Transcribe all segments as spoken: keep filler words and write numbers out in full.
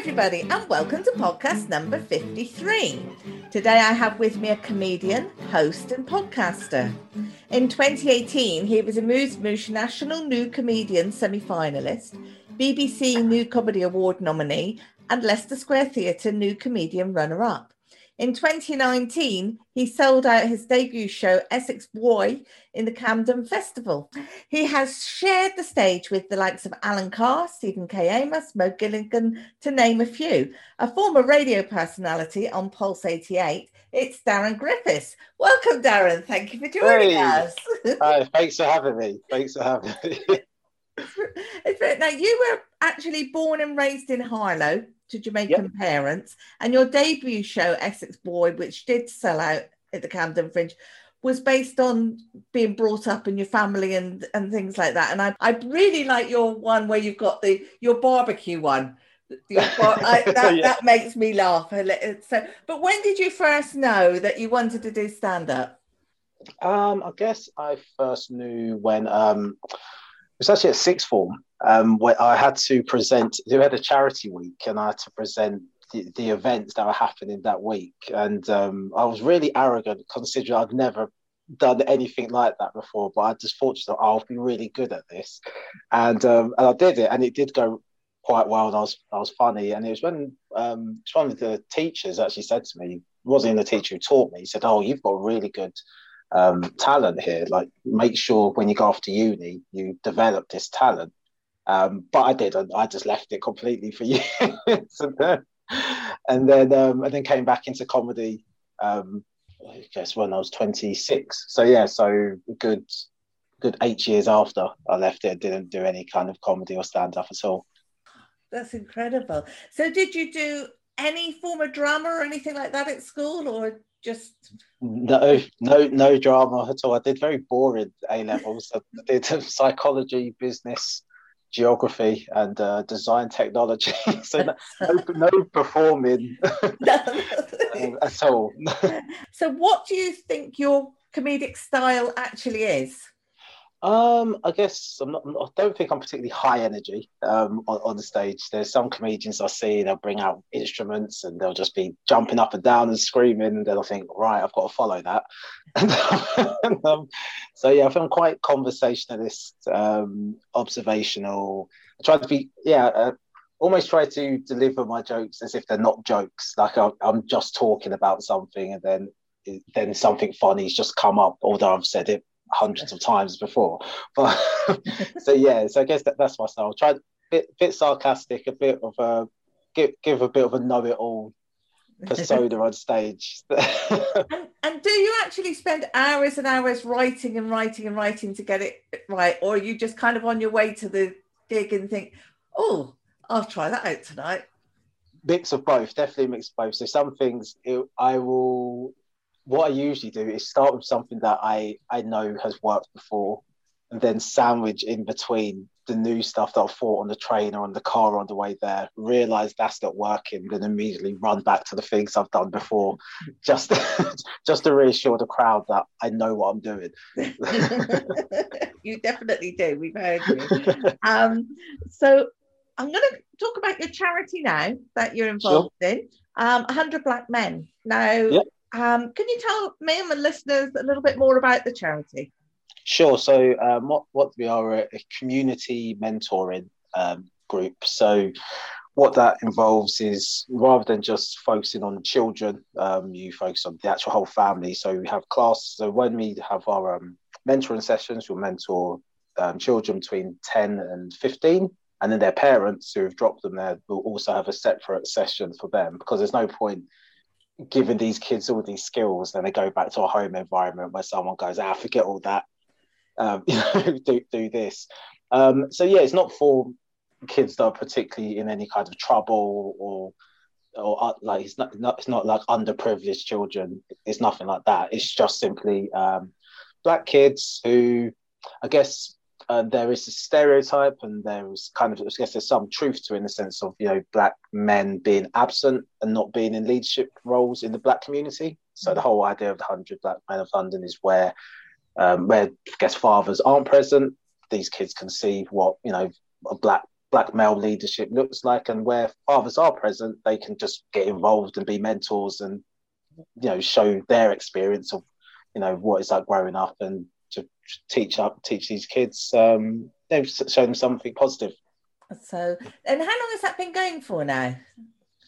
everybody, and welcome to podcast number fifty-three. Today I have with me a comedian, host and podcaster. In twenty eighteen, he was a Moosmoosh National New Comedian semi-finalist, B B C New Comedy Award nominee and Leicester Square Theatre New Comedian runner-up. In twenty nineteen, he sold out his debut show, Essex Boy, in the Camden Festival. He has shared the stage with the likes of Alan Carr, Stephen K. Amos, Mo Gilligan, to name a few. A former radio personality on Pulse eighty-eight, it's Darren Griffiths. Welcome, Darren. Thank you for joining hey. us. Hi, thanks for having me. Thanks for having me. Now, you were actually born and raised in Harlow, to Jamaican yep. parents, and your debut show, Essex Boy, which did sell out at the Camden Fringe, was based on being brought up in your family and, and things like that. And I, I really like your one where you've got the your barbecue one. Your bar, I, that, yeah. that makes me laugh. So, but when did you first know that you wanted to do stand-up? Um, I guess I first knew when... Um... It was actually at sixth form um, where I had to present. We had a charity week, and I had to present the, the events that were happening that week. And um, I was really arrogant, considering I'd never done anything like that before. But I just thought, oh, I'll be really good at this, and um, and I did it, and it did go quite well. And I was I was funny, and it was when um, one of the teachers actually said to me, it wasn't the teacher who taught me. He said, "Oh, you've got really good." Um, talent here, like make sure when you go off to uni you develop this talent, um, but I did I, I just left it completely for years and then and then, um, and then came back into comedy um, I guess when I was twenty-six, so yeah so good good eight years after I left it. I didn't do any kind of comedy or stand up at all. That's incredible. So did you do any form of drama or anything like that at school, or just no no no drama at all? I did very boring A-levels. I did psychology, business, geography and uh, design technology, so no, no performing no. um, at all. So what do you think your comedic style actually is? Um, I guess I'm not, I don't think I'm particularly high energy um, on, on the stage. There's some comedians I see, they'll bring out instruments and they'll just be jumping up and down and screaming. And then I think, right, I've got to follow that. and, um, so, yeah, I feel I'm quite conversationalist, um, observational. I try to be, yeah, uh, almost try to deliver my jokes as if they're not jokes. Like I, I'm just talking about something and then then something funny's just come up, although I've said it hundreds of times before, but so yeah so I guess that, that's my style. Try a bit, bit sarcastic, a bit of a give, give a bit of a know-it-all persona on stage. and, and do you actually spend hours and hours writing and writing and writing to get it right, or are you just kind of on your way to the gig and think, oh, I'll try that out tonight? Mix of both, definitely mix of both. So some things it, I will What I usually do is start with something that I, I know has worked before and then sandwich in between the new stuff that I thought on the train or on the car on the way there, realise that's not working, then immediately run back to the things I've done before just to, just to reassure the crowd that I know what I'm doing. You definitely do. We've heard you. Um, so I'm going to talk about your charity now that you're involved sure. in, um, one hundred Black Men. Now... Yep. Um, can you tell me and the listeners a little bit more about the charity? Sure. So um, what, what we are a, a community mentoring um, group. So what that involves is rather than just focusing on children, um, you focus on the actual whole family. So we have class. So when we have our um, mentoring sessions, we'll mentor um, children between ten and fifteen. And then their parents who have dropped them there will also have a separate session for them, because there's no point giving these kids all these skills, then they go back to a home environment where someone goes, ah, forget all that, um, you know, do, do this. Um, so yeah, it's not for kids that are particularly in any kind of trouble or or uh, like it's not, not it's not like underprivileged children. It's nothing like that. It's just simply um, black kids who, I guess, uh, there is a stereotype, and there's kind of, I guess there's some truth to it in the sense of, you know, black men being absent and not being in leadership roles in the black community. So the whole idea of the one hundred Black Men of London is where, um, where I guess fathers aren't present, these kids can see what, you know, a black black male leadership looks like, and where fathers are present, they can just get involved and be mentors and, you know, show their experience of, you know, what it's like growing up, and to teach up, teach these kids, um, they've shown something positive. So, and how long has that been going for now?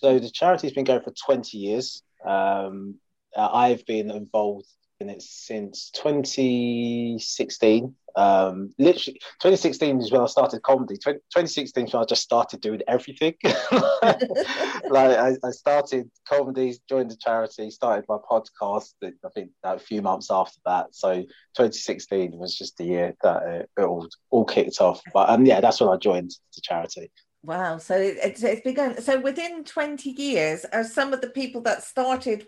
So the charity's been going for twenty years. Um, I've been involved in it since twenty sixteen. Um, literally, twenty sixteen is when I started comedy. twenty sixteen is when I just started doing everything. like I, I started comedy, joined the charity, started my podcast, I think like, a few months after that. So twenty sixteen was just the year that it, it all, all kicked off. But um, yeah, that's when I joined the charity. Wow. So it's, it's been going. So within twenty years, are some of the people that started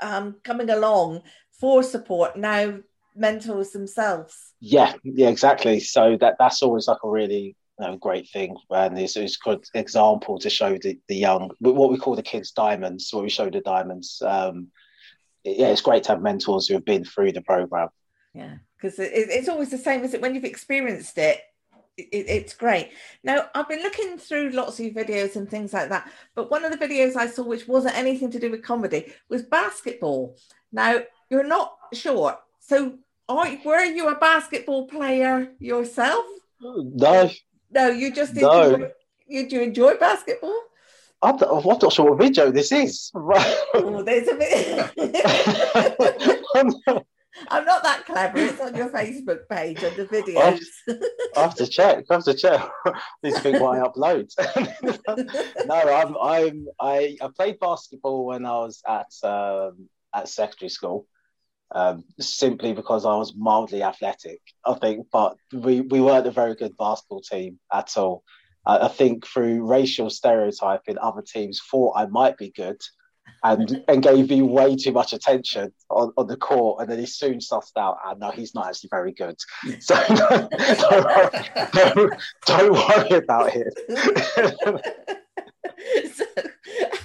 um, coming along for support now mentors themselves? Yeah, yeah, exactly. So that, that's always like a really, you know, great thing. And it's, it's a good example to show the, the young, what we call the kids diamonds, what we show the diamonds. Um, yeah, it's great to have mentors who have been through the program. Yeah, because it, it's always the same, is it? When you've experienced it, It, it's great. Now, I've been looking through lots of videos and things like that, but one of the videos I saw, which wasn't anything to do with comedy, was basketball. Now, you're not short, so are, were you a basketball player yourself? No. No, you just enjoy, no. You, do you enjoy basketball? I'm not sure what video this is. Right. Oh, there's a video. I'm not that clever. It's on your Facebook page under videos. I have to check. I have to check. I need to think what I upload. No, I'm. I'm. I, I played basketball when I was at um, at secondary school, um, simply because I was mildly athletic, I think. But we, we weren't a very good basketball team at all. Uh, I think through racial stereotyping, other teams thought I might be good. And and gave me way too much attention on, on the court, and then he soon sussed out, and oh, no, he's not actually very good. So no, don't, worry, don't, don't worry about him. So,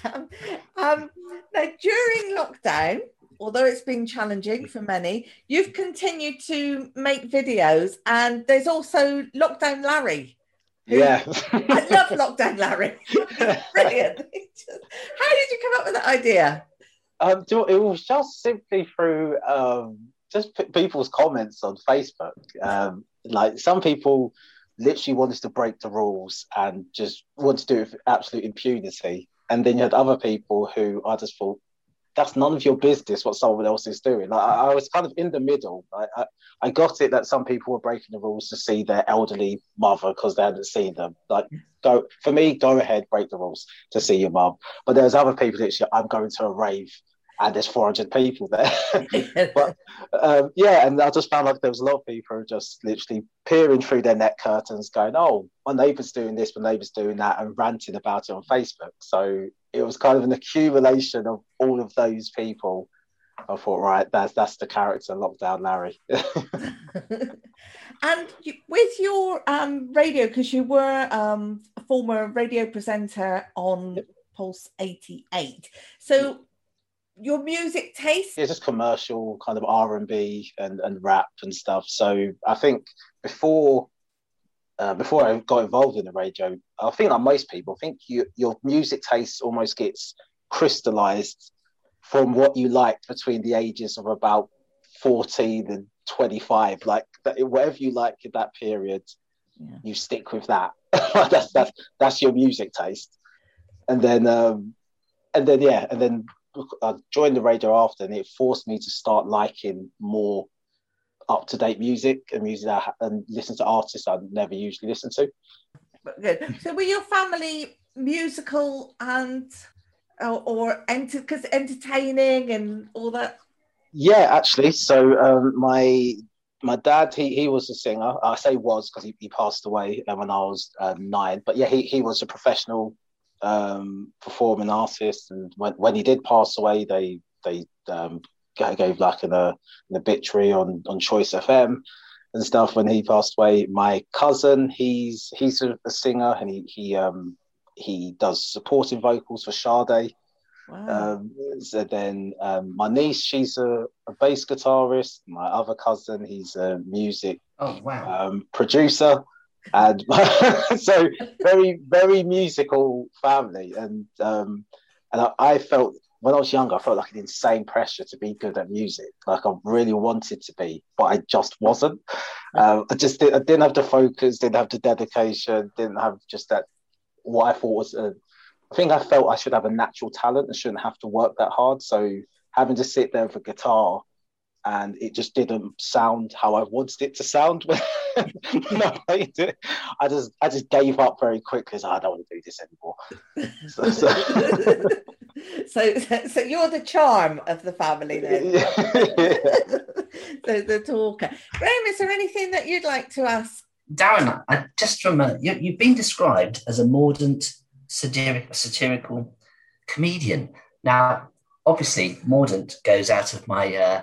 um, um, now, during lockdown, although it's been challenging for many, you've continued to make videos, and there's also Lockdown Larry. Who, yeah, I love Lockdown Larry. Brilliant. How did you come up with that idea? Um, it was just simply through um, just p- people's comments on Facebook. Um, like some people literally wanted to break the rules and just wanted to do it with absolute impunity. And then you had other people who I just thought, that's none of your business what someone else is doing. Like, I, I was kind of in the middle. Like, I, I got it that some people were breaking the rules to see their elderly mother because they hadn't seen them. Like, go for me, go ahead, break the rules to see your mum. But there's other people that I'm going to a rave and there's four hundred people there. But um, yeah, and I just found like there was a lot of people who just literally peering through their net curtains going, oh, my neighbour's doing this, my neighbour's doing that, and ranting about it on Facebook. So it was kind of an accumulation of all of those people. I thought, right, that's that's the character, Lockdown Larry. And you, with your um, radio, because you were um, a former radio presenter on Pulse eighty-eight, so your music taste? It's just commercial kind of R and B and, and rap and stuff. So I think before uh, before I got involved in the radio, I think like most people, I think you, your music taste almost gets crystallised from what you liked between the ages of about fourteen and twenty-five. Like that, whatever you like at that period, yeah, you stick with that. that's, that's, that's your music taste. And then, um, and then yeah, and then... I joined the radio after, and it forced me to start liking more up-to-date music and music that I, and listen to artists I'd never usually listen to. Good. So were your family musical and or, or enter, 'cause entertaining and all that? Yeah, actually. So um, my my dad, he he was a singer. I say was because he, he passed away when I was uh, nine. But yeah, he he was a professional um performing artist, and when, when he did pass away, they they um gave like an, uh, an obituary on on Choice F M and stuff. When he passed away, my cousin, he's he's a, a singer, and he he um he does supporting vocals for Sade. Wow. Um, so then um, my niece, she's a, a bass guitarist. My other cousin, he's a music oh wow um, producer. and so very, very musical family. And um, and I, I felt when I was younger, I felt like an insane pressure to be good at music. Like I really wanted to be, but I just wasn't. Um, I just did, I didn't have the focus, didn't have the dedication, didn't have just that. What I thought was, a, I think I felt I should have a natural talent and shouldn't have to work that hard. So having to sit there with a guitar. And it just didn't sound how I wanted it to sound. No, I, I just, I just gave up very quickly. So I don't want to do this anymore. So, so. so, so you're the charm of the family, then. Yeah. the, the talker. Graham, is there anything that you'd like to ask? Darren, I just remember you, you've been described as a mordant, satiric, satirical comedian. Now, obviously, mordant goes out of my. Uh,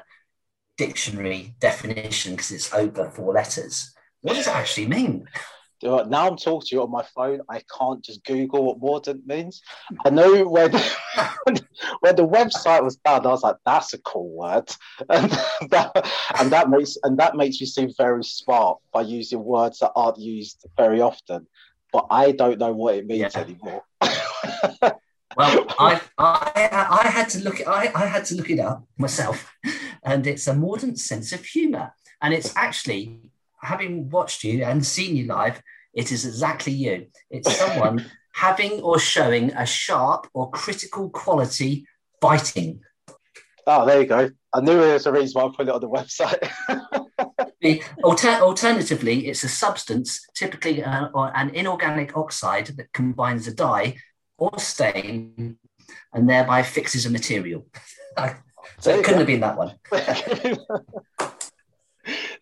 dictionary definition because it's over four letters. What does it actually mean? Now I'm talking to you on my phone, I can't just Google what mordant means. I know when, when the website was done, I was like, that's a cool word. And that, and that makes and that makes me seem very smart by using words that aren't used very often. But I don't know what it means yeah. anymore. Well, I, I I had to look I, I had to look it up myself, and it's a mordant sense of humour. And it's actually, having watched you and seen you live, it is exactly you. It's someone having or showing a sharp or critical quality biting. Oh, there you go. I knew there was a reason why I put it on the website. Alter- alternatively, it's a substance, typically an, or an inorganic oxide that combines a dye or stain and thereby fixes a material. So it couldn't go. Have been that one.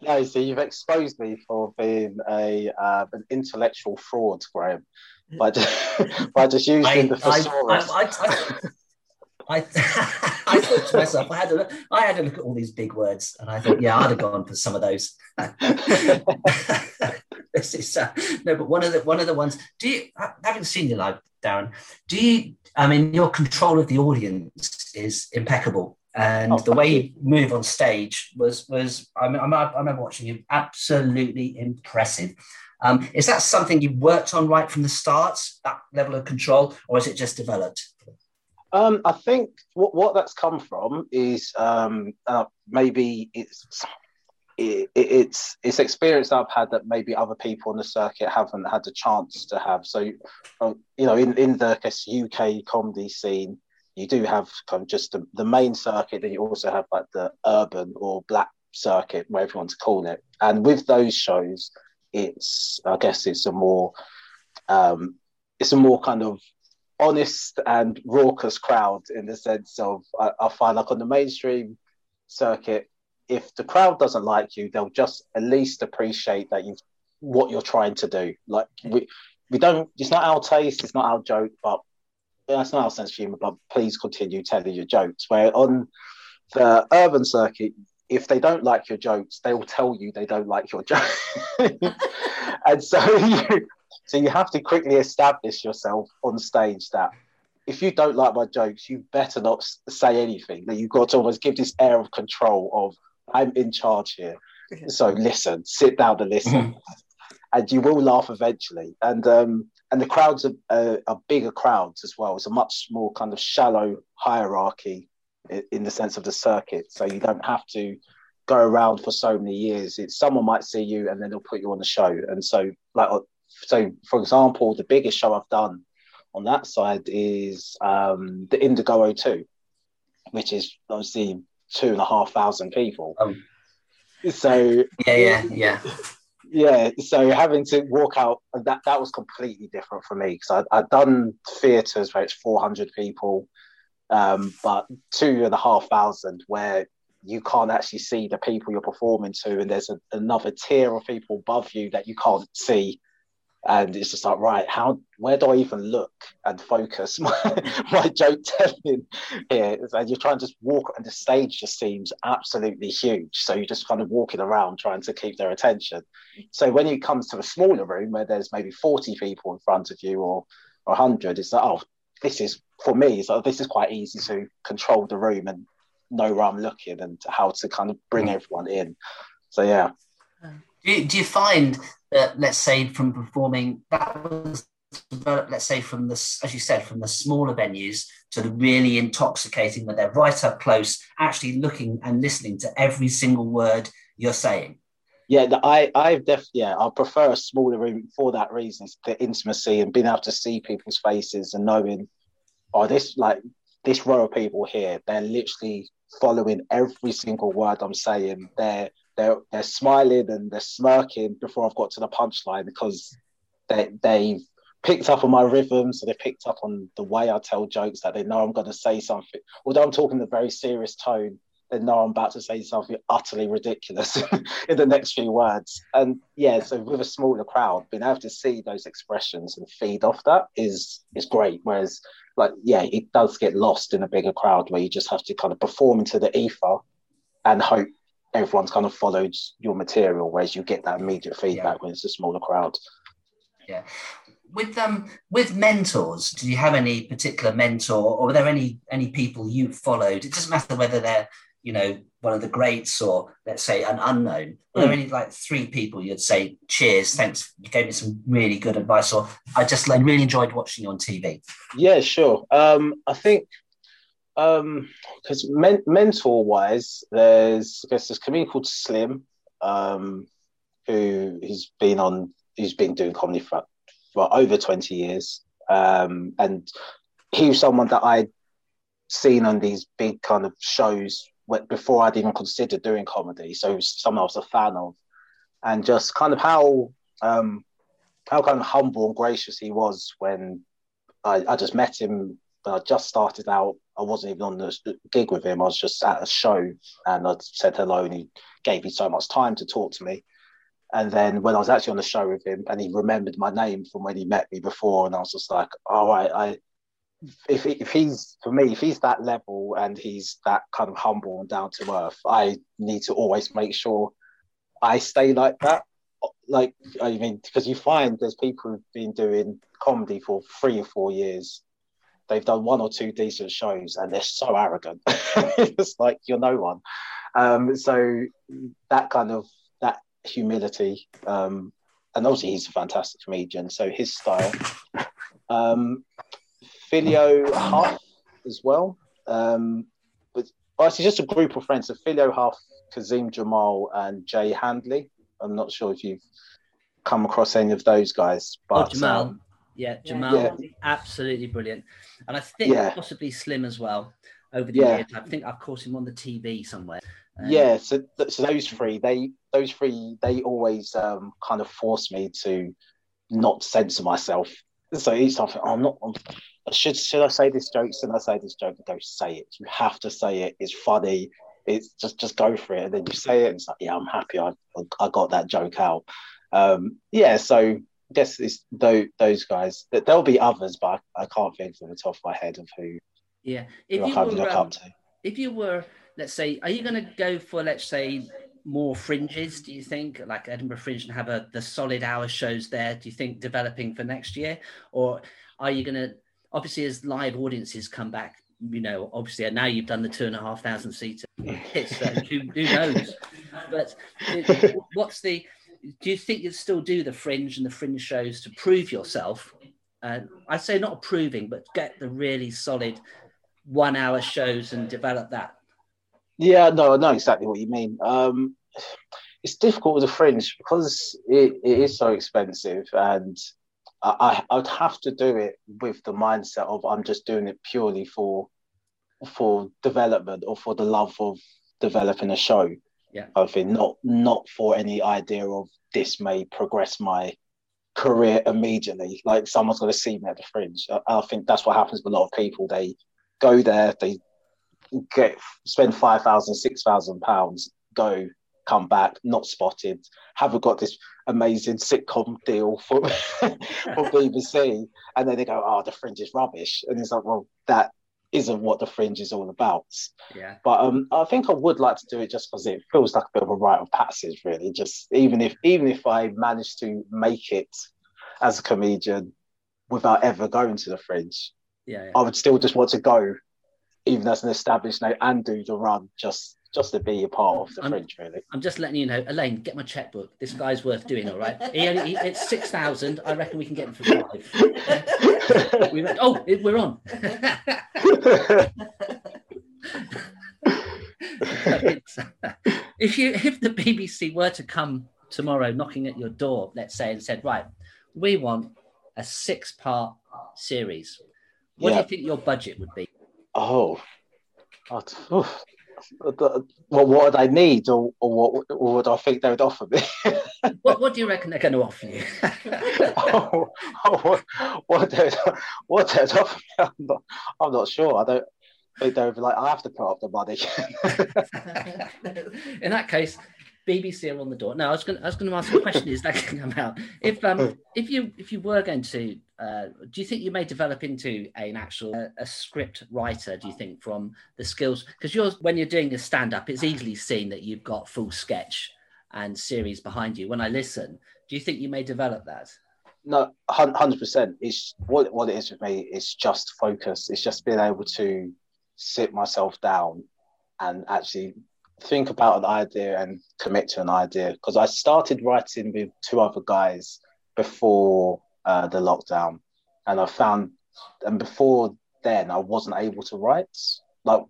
No, so you've exposed me for being a uh, an intellectual fraud, Graham, by just, by just using I, the thesaurus. I, I, I, I, I, I thought to myself, I had, a, I had a look at all these big words and I thought, yeah, I'd have gone for some of those. This is uh, no, but one of the one of the ones. Do you, having seen you live, Darren? Do you? I mean, your control of the audience is impeccable, and oh, the way you move on stage was was. I mean, I'm, I remember watching you. Absolutely impressive. Um, is that something you worked on right from the start? That level of control, or is it just developed? Um, I think what what that's come from is um, uh, maybe it's. It, it, it's it's experience that I've had that maybe other people on the circuit haven't had the chance to have. So, um, you know, in, in the U K comedy scene, you do have kind of just the, the main circuit, then you also have like the urban or black circuit, whatever you want to call it. And with those shows, it's I guess it's a more um, it's a more kind of honest and raucous crowd in the sense of I, I find like on the mainstream circuit. If the crowd doesn't like you, they'll just at least appreciate that you what you're trying to do. Like we, we don't. It's not our taste. It's not our joke. But that's not our sense of humour. But please continue telling your jokes. Where on the urban circuit, if they don't like your jokes, they will tell you they don't like your joke. And so you, so you have to quickly establish yourself on stage that. If you don't like my jokes, you better not say anything. That you've got to almost give this air of control of I'm in charge here. So listen, sit down and listen, and you will laugh eventually. And um, and the crowds are, uh, are bigger crowds as well. It's a much more kind of shallow hierarchy in, in the sense of the circuit. So you don't have to go around for so many years. It's someone might see you and then they'll put you on the show. And so like so for example, the biggest show I've done. On that side is um, the Indigo O two, which is obviously two and a half thousand people. Um, so yeah, yeah, yeah, yeah. So having to walk out that that was completely different for me because I'd done theatres where it's four hundred people, um, but two and a half thousand where you can't actually see the people you're performing to, and there's a, another tier of people above you that you can't see. And it's just like, right, how, where do I even look and focus my, my joke telling here? And you're trying to just walk, and the stage just seems absolutely huge. So you're just kind of walking around trying to keep their attention. So when it comes to a smaller room where there's maybe forty people in front of you or, or one hundred, it's like, oh, this is, for me, it's like, this is quite easy to control the room and know where I'm looking and how to kind of bring everyone in. So, yeah. Do you, do you find that, let's say, from performing, that was developed, let's say, from the, as you said, from the smaller venues to the really intoxicating, that they're right up close, actually looking and listening to every single word you're saying. Yeah, I, I've def, yeah, I prefer a smaller room for that reason, the intimacy and being able to see people's faces and knowing, oh, this, like, this row of people here, they're literally following every single word I'm saying. They're they're they're smiling and they're smirking before I've got to the punchline, because they they've picked up on my rhythm, so they picked up on the way I tell jokes, that they know I'm going to say something. Although I'm talking in a very serious tone, they know I'm about to say something utterly ridiculous in the next few words. And yeah, so with a smaller crowd, being able to see those expressions and feed off that is is great. Whereas, like, yeah, it does get lost in a bigger crowd where you just have to kind of perform into the ether and hope everyone's kind of followed your material, whereas you get that immediate feedback yeah. when it's a smaller crowd. Yeah. With um, with mentors, do you have any particular mentor, or were there any any people you followed? It doesn't matter whether they're, you know, one of the greats or, let's say, an unknown. Were mm. there any, like, three people you'd say, cheers, thanks, you gave me some really good advice, or I just, like, really enjoyed watching you on T V? Yeah, sure. Um, I think, um, because men- mentor-wise, there's, I guess, there's a comedian called Slim, um, who he's been on, he's been doing comedy for for over twenty years. Um, and he was someone that I'd seen on these big kind of shows before I'd even considered doing comedy. So someone I was a fan of, and just kind of how um, how kind of humble and gracious he was when I, I just met him. When I just started out, I wasn't even on the gig with him. I was just at a show, and I said hello, and he gave me so much time to talk to me. And then when I was actually on the show with him, and he remembered my name from when he met me before, and I was just like, all right, I If, if he's, for me, if he's that level and he's that kind of humble and down to earth, I need to always make sure I stay like that. Like, I mean, because you find there's people who've been doing comedy for three or four years. They've done one or two decent shows and they're so arrogant. It's like, you're no one. Um, so that kind of, that humility. Um, and obviously he's a fantastic comedian. So his style. Um, Filio Huff as well, um, but well, it's just a group of friends. So Filio Huff, Kazim Jamal, and Jay Handley. I'm not sure if you've come across any of those guys, but oh, Jamal, um, yeah, Jamal, yeah. absolutely brilliant, and I think yeah. possibly Slim as well. Over the yeah. years, I think I've caught him on the T V somewhere. Um, yeah, so, so those three, they those three, they always um, kind of force me to not censor myself. So each time I'm not. I'm, Should should I say this joke? Should I say this joke? Go say it. You have to say it. It's funny. It's just just go for it. And then you say it, and it's like, yeah, I'm happy. I I got that joke out. Um, yeah. So I guess it's those those guys. There'll be others, but I, I can't think from the top of my head of who. Yeah. If who you I were, look um, up to. If you were, let's say, are you going to go for, let's say, more fringes, do you think, like Edinburgh Fringe, and have a the solid hour shows there? Do you think developing for next year, or are you going to? Obviously, as live audiences come back, you know, obviously, and now you've done the two and a half thousand seater. So who, who knows? But what's the? Do you think you'd still do the fringe and the fringe shows to prove yourself? Uh, I say not proving, but get the really solid one-hour shows and develop that. Yeah, no, I know exactly what you mean. Um, it's difficult with the fringe because it, it is so expensive, and I, I'd have to do it with the mindset of I'm just doing it purely for for development or for the love of developing a show. Yeah. I think not not for any idea of this may progress my career immediately. Like someone's going to see me at the fringe. I, I think that's what happens with a lot of people. They go there, they get spend five thousand, six thousand pounds, go. Come back, not spotted, haven't got this amazing sitcom deal for, for B B C, and then they go, oh, the fringe is rubbish, and it's like, well, that isn't what the fringe is all about. Yeah. But um, I think I would like to do it just because it feels like a bit of a rite of passage, really. Just even if even if I manage to make it as a comedian without ever going to the fringe, yeah, yeah. I would still just want to go, even as an established name, and do the run just just to be a part of the I'm, fringe, really. I'm just letting you know, Elaine, get my checkbook. This guy's worth doing, all right? He only, he, it's six thousand. I reckon we can get him for five. we went, oh, it, we're on. if you if the B B C were to come tomorrow knocking at your door, let's say, and said, right, we want a six-part series, what yeah. do you think your budget would be? Oh, I'd, oof. Well, what would I need, or, or what or would I think they would offer me? what, what do you reckon they're going to offer you? oh, oh, what, what they would, what they would offer me? I'm not, I'm not sure. I don't think they would be like, I have to put up the money. In that case, B B C are on the door. No, I was going to, I was going to ask a question. Is that going to come out? If um, if you if you were going to, uh, do you think you may develop into a, an actual uh, a script writer? Do you think from the skills? Because you're when you're doing a stand up, it's easily seen that you've got full sketch and series behind you. When I listen, do you think you may develop that? No, hundred percent. It's what what it is with me. It's just focus. It's just being able to sit myself down and actually think about an idea and commit to an idea, because I started writing with two other guys before uh, the lockdown, and I found and before then I wasn't able to write. Like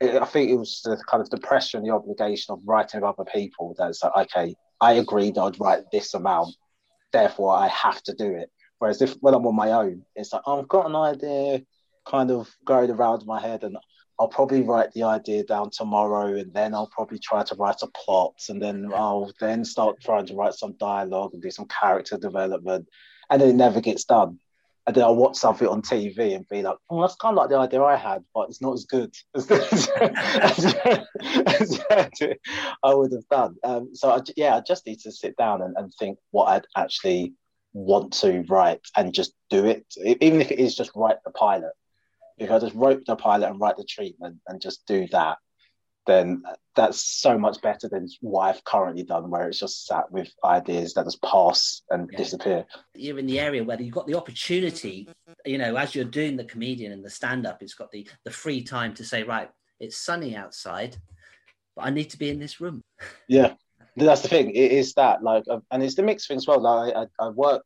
it, I think it was the kind of the pressure and the obligation of writing with other people that's like, okay, I agreed I'd write this amount, therefore I have to do it. Whereas if when I'm on my own, it's like I've got an idea kind of going around in my head, and I'll probably write the idea down tomorrow, and then I'll probably try to write a plot, and then I'll then start trying to write some dialogue and do some character development, and then it never gets done. And then I'll watch something on T V and be like, oh, that's kind of like the idea I had, but it's not as good as, as, as, as I would have done. Um, so, I, yeah, I just need to sit down and, and think what I'd actually want to write and just do it, even if it is just write the pilot. If I just wrote the pilot and write the treatment and just do that, then that's so much better than what I've currently done, where it's just sat with ideas that just pass and yeah. disappear. You're in the area where you've got the opportunity, you know, as you're doing the comedian and the stand-up, it's got the, the free time to say, right, it's sunny outside, but I need to be in this room. Yeah, that's the thing. It is that, like, and it's the mixed thing as well. Like, I, I work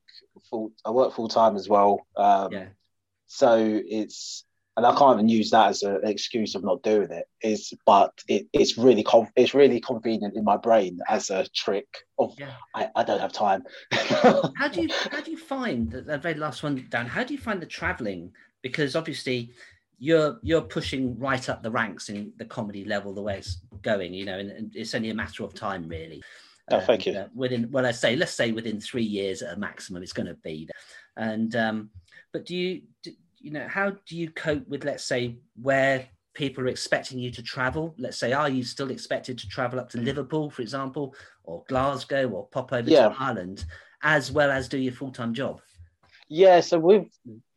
full, I work full-time as well. Um, yeah. So it's... And I can't even use that as an excuse of not doing it. Is but it, it's really com- it's really convenient in my brain as a trick of yeah. I, I don't have time. how do you how do you find the, the very last one, Dan? How do you find the travelling? Because obviously you're you're pushing right up the ranks in the comedy level the way it's going, you know, and, and it's only a matter of time, really. Oh, um, thank you. Uh, within well, I say let's say within three years at a maximum, it's going to be. And um, but do you? Do, you know, how do you cope with, let's say, where people are expecting you to travel? Let's say, are you still expected to travel up to Liverpool, for example, or Glasgow, or pop over yeah. to Ireland, as well as do your full-time job? Yeah, so with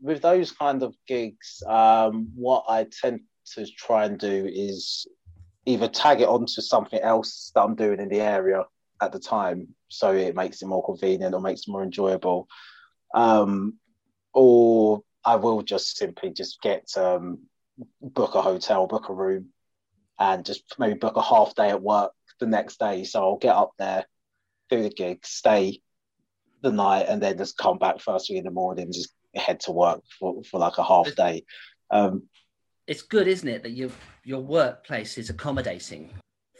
with those kind of gigs, um, what I tend to try and do is either tag it onto something else that I'm doing in the area at the time, so it makes it more convenient or makes it more enjoyable. Um, or... I will just simply just get um, book a hotel, book a room, and just maybe book a half day at work the next day. So I'll get up there, do the gig, stay the night, and then just come back first thing in the morning, just head to work for, for like a half day. Um, it's good, isn't it, that your your workplace is accommodating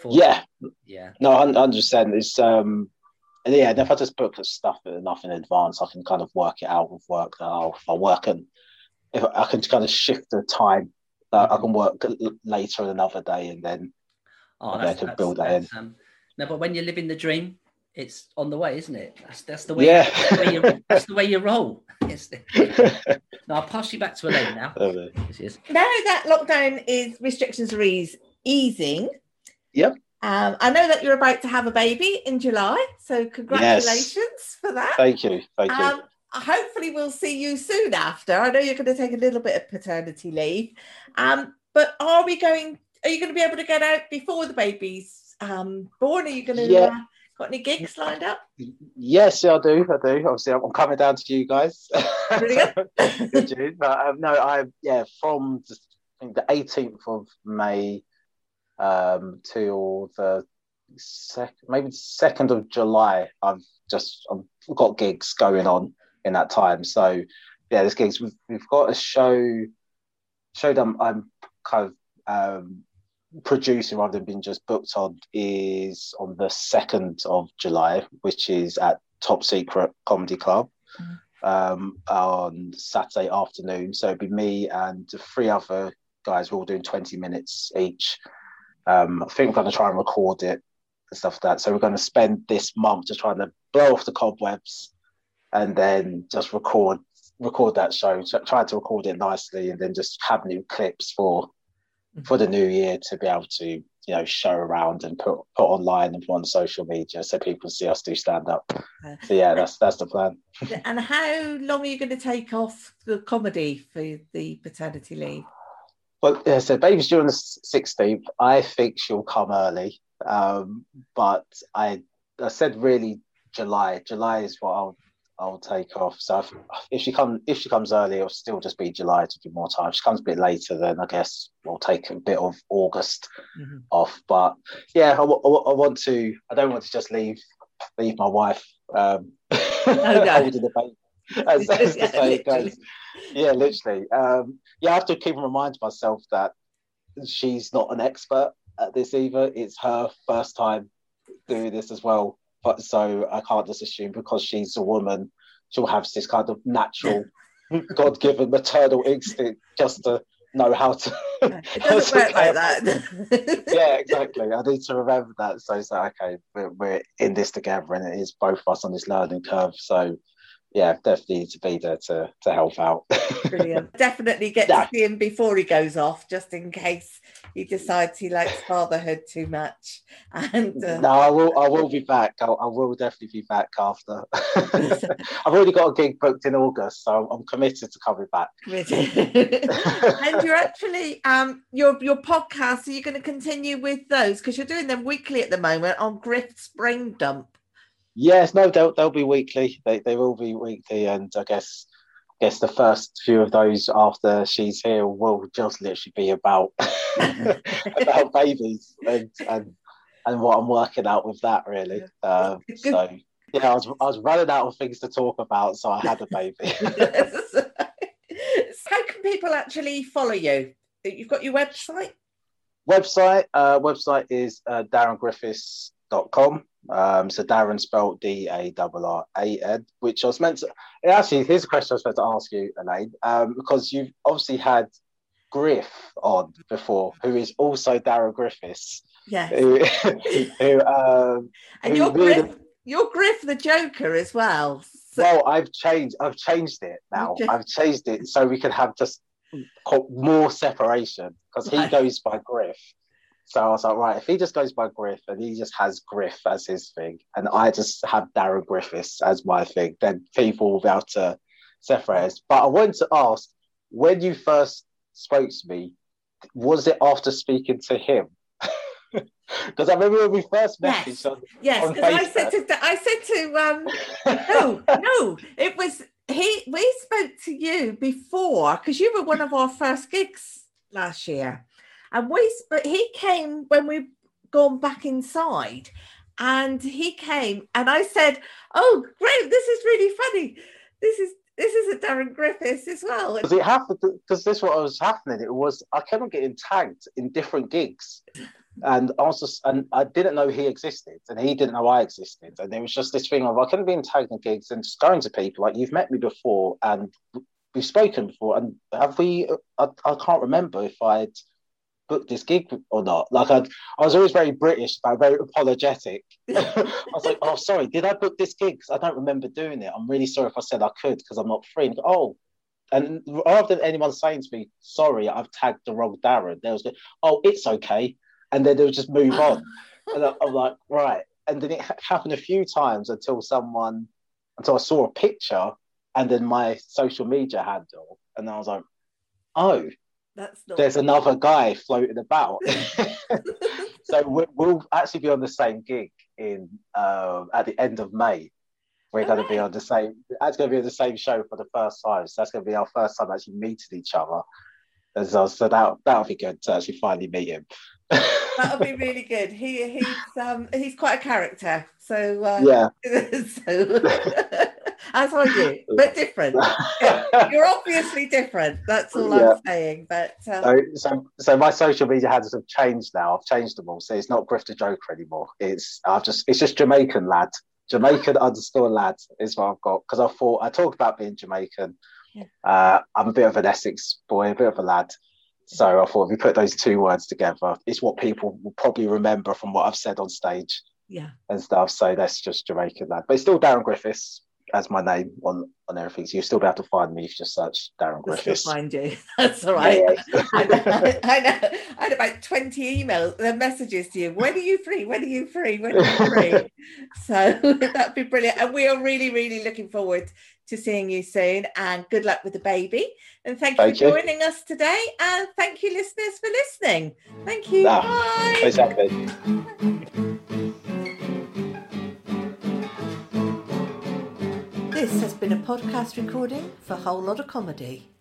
for yeah, yeah. No, one hundred percent. It's um. And yeah, if I just book stuff enough in advance, I can kind of work it out with work that I'll, I'll work, and if I can kind of shift the time that mm-hmm. I can work later on another day, and then oh, and I can build that in. Um, no, but when you're living the dream, it's on the way, isn't it? That's that's the way. Yeah. That's the way you, that's the way you roll. The, now I'll pass you back to Elaine now. Okay. Now that lockdown is restrictions are easing. Yep. Um, I know that you're about to have a baby in July, so congratulations yes. for that. Thank you, thank you. Um, hopefully we'll see you soon after. I know you're going to take a little bit of paternity leave, um, but are we going, are you going to be able to get out before the baby's um, born? Are you going to, yeah. uh, got any gigs lined up? Yes, I do, I do. Obviously, I'm coming down to you guys. Brilliant. In June, but um, no, I, yeah, from the eighteenth of May, um, till the sec- maybe second of July. I've just I've got gigs going on in that time. So yeah, there's gigs. We've, we've got a show show that I'm kind of um, producing rather than being just booked on is on the second of July, which is at Top Secret Comedy Club. Mm. Um, on Saturday afternoon, so it'd be me and three other guys. We're all doing twenty minutes each. Um, I think we're going to try and record it and stuff like that. So we're going to spend this month just trying to blow off the cobwebs and then just record record that show. Try to record it nicely and then just have new clips for for the new year to be able to you know show around and put put online and put on social media so people see us do stand up. So yeah, that's that's the plan. And how long are you going to take off the comedy for the paternity leave? Well, yeah, so baby's due on the sixteenth. I think she'll come early, um, but I I said really July. July is what I'll I'll take off. So if, if she come if she comes early, it'll still just be July to give more time. If she comes a bit later, then I guess we'll take a bit of August mm-hmm. off. But yeah, I, I, I want to. I don't want to just leave. leave my wife um oh, no. holding the baby as, as the baby goes. yeah literally um yeah I have to keep reminding myself that she's not an expert at this either. It's her first time doing this as well, but so I can't just assume because she's a woman she'll have this kind of natural God-given maternal instinct just to know how to it doesn't work like that. Yeah, exactly. I need to remember that. So it's so, like, okay, we're, we're in this together and it is both of us on this learning curve. So yeah, definitely need to be there to, to help out. Brilliant. Definitely get yeah. to see him before he goes off, just in case he decides he likes fatherhood too much. And uh... No, I will I will be back. I'll, I will definitely be back after. I've already got a gig booked in August, so I'm committed to coming back. And you're actually, um, your, your podcast, are you going to continue with those? Because you're doing them weekly at the moment on Griff's Brain Dump. Yes, no, they'll they'll be weekly. They they will be weekly, and I guess I guess the first few of those after she's here will just literally be about about babies and, and and what I'm working out with that really. Um, so yeah, I was I was running out of things to talk about, so I had a baby. How can people actually follow you? You've got your website. Website uh, website is uh, darren griffiths dot com. Um, so Darren spelled D A R R A N, which I was meant to actually here's a question I was meant to ask you, Elaine, um, because you've obviously had Griff on before, who is also Darren Griffiths. Yes. Who, who um and who you're really, Griff you're Griff the Joker as well. So. Well, I've changed I've changed it now. I've changed it so we can have just more separation because he right. goes by Griff. So I was like, right, if he just goes by Griff and he just has Griff as his thing, and I just have Darren Griffiths as my thing, then people will be able to separate us. But I wanted to ask, when you first spoke to me, was it after speaking to him? Because I remember when we first met each other. Yes, because I said to, I said to, um, no, no, it was he. We spoke to you before because you were one of our first gigs last year. And we, but he came when we'd gone back inside, and he came, and I said, "Oh, great! This is really funny. This is this is a Darren Griffiths as well." Because it happened. Because this is what was happening. It was I kept on getting tagged in different gigs, and also, and I didn't know he existed, and he didn't know I existed, and there was just this thing of I couldn't be tagged in gigs and just going to people like you've met me before, and we've spoken before, and have we? I, I can't remember if I'd. Book this gig or not. Like I'd, I was always very British but very apologetic. I was like, oh sorry, did I book this gig? Because I don't remember doing it. I'm really sorry if I said I could because I'm not free. And go, oh, and rather than anyone saying to me, sorry, I've tagged the wrong Darren, there was, oh, it's okay. And then they'll just move on. And I, I'm like, right. And then it ha- happened a few times until someone, until I saw a picture and then my social media handle. And I was like, oh, That's not there's funny. Another guy floating about. So we'll, we'll actually be on the same gig in um, at the end of May. We're okay. going to be on the same. That's going to be on the same show for the first time. So that's going to be our first time actually meeting each other. And so, so that that'll be good to actually finally meet him. That'll be really good. He he's um he's quite a character. So uh, yeah. So as are you, but different. You're obviously different. That's all yeah. I'm saying. But um, so, so so my social media handles have changed now. I've changed them all. So it's not Griff the Joker anymore. It's I've just it's just Jamaican lad. Jamaican underscore lad is what I've got, because I thought I talked about being Jamaican. Yeah. Uh, I'm a bit of an Essex boy, a bit of a lad. So I thought if we put those two words together, it's what people will probably remember from what I've said on stage, yeah, and stuff. So that's just Jamaican lad. But it's still Darren Griffiths as my name on, on everything. So you'll still be able to find me if you just search Darren Griffiths. I'll find you. That's all right. Yeah. I, know, I know. I had about twenty emails and messages to you. When are you free? When are you free? When are you free? So that'd be brilliant. And we are really, really looking forward to seeing you soon, and good luck with the baby, and thank you thank for joining you. us today, and thank you listeners for listening. Thank you. Nah, bye. Exactly. This has been a podcast recording for Whole Lot of Comedy.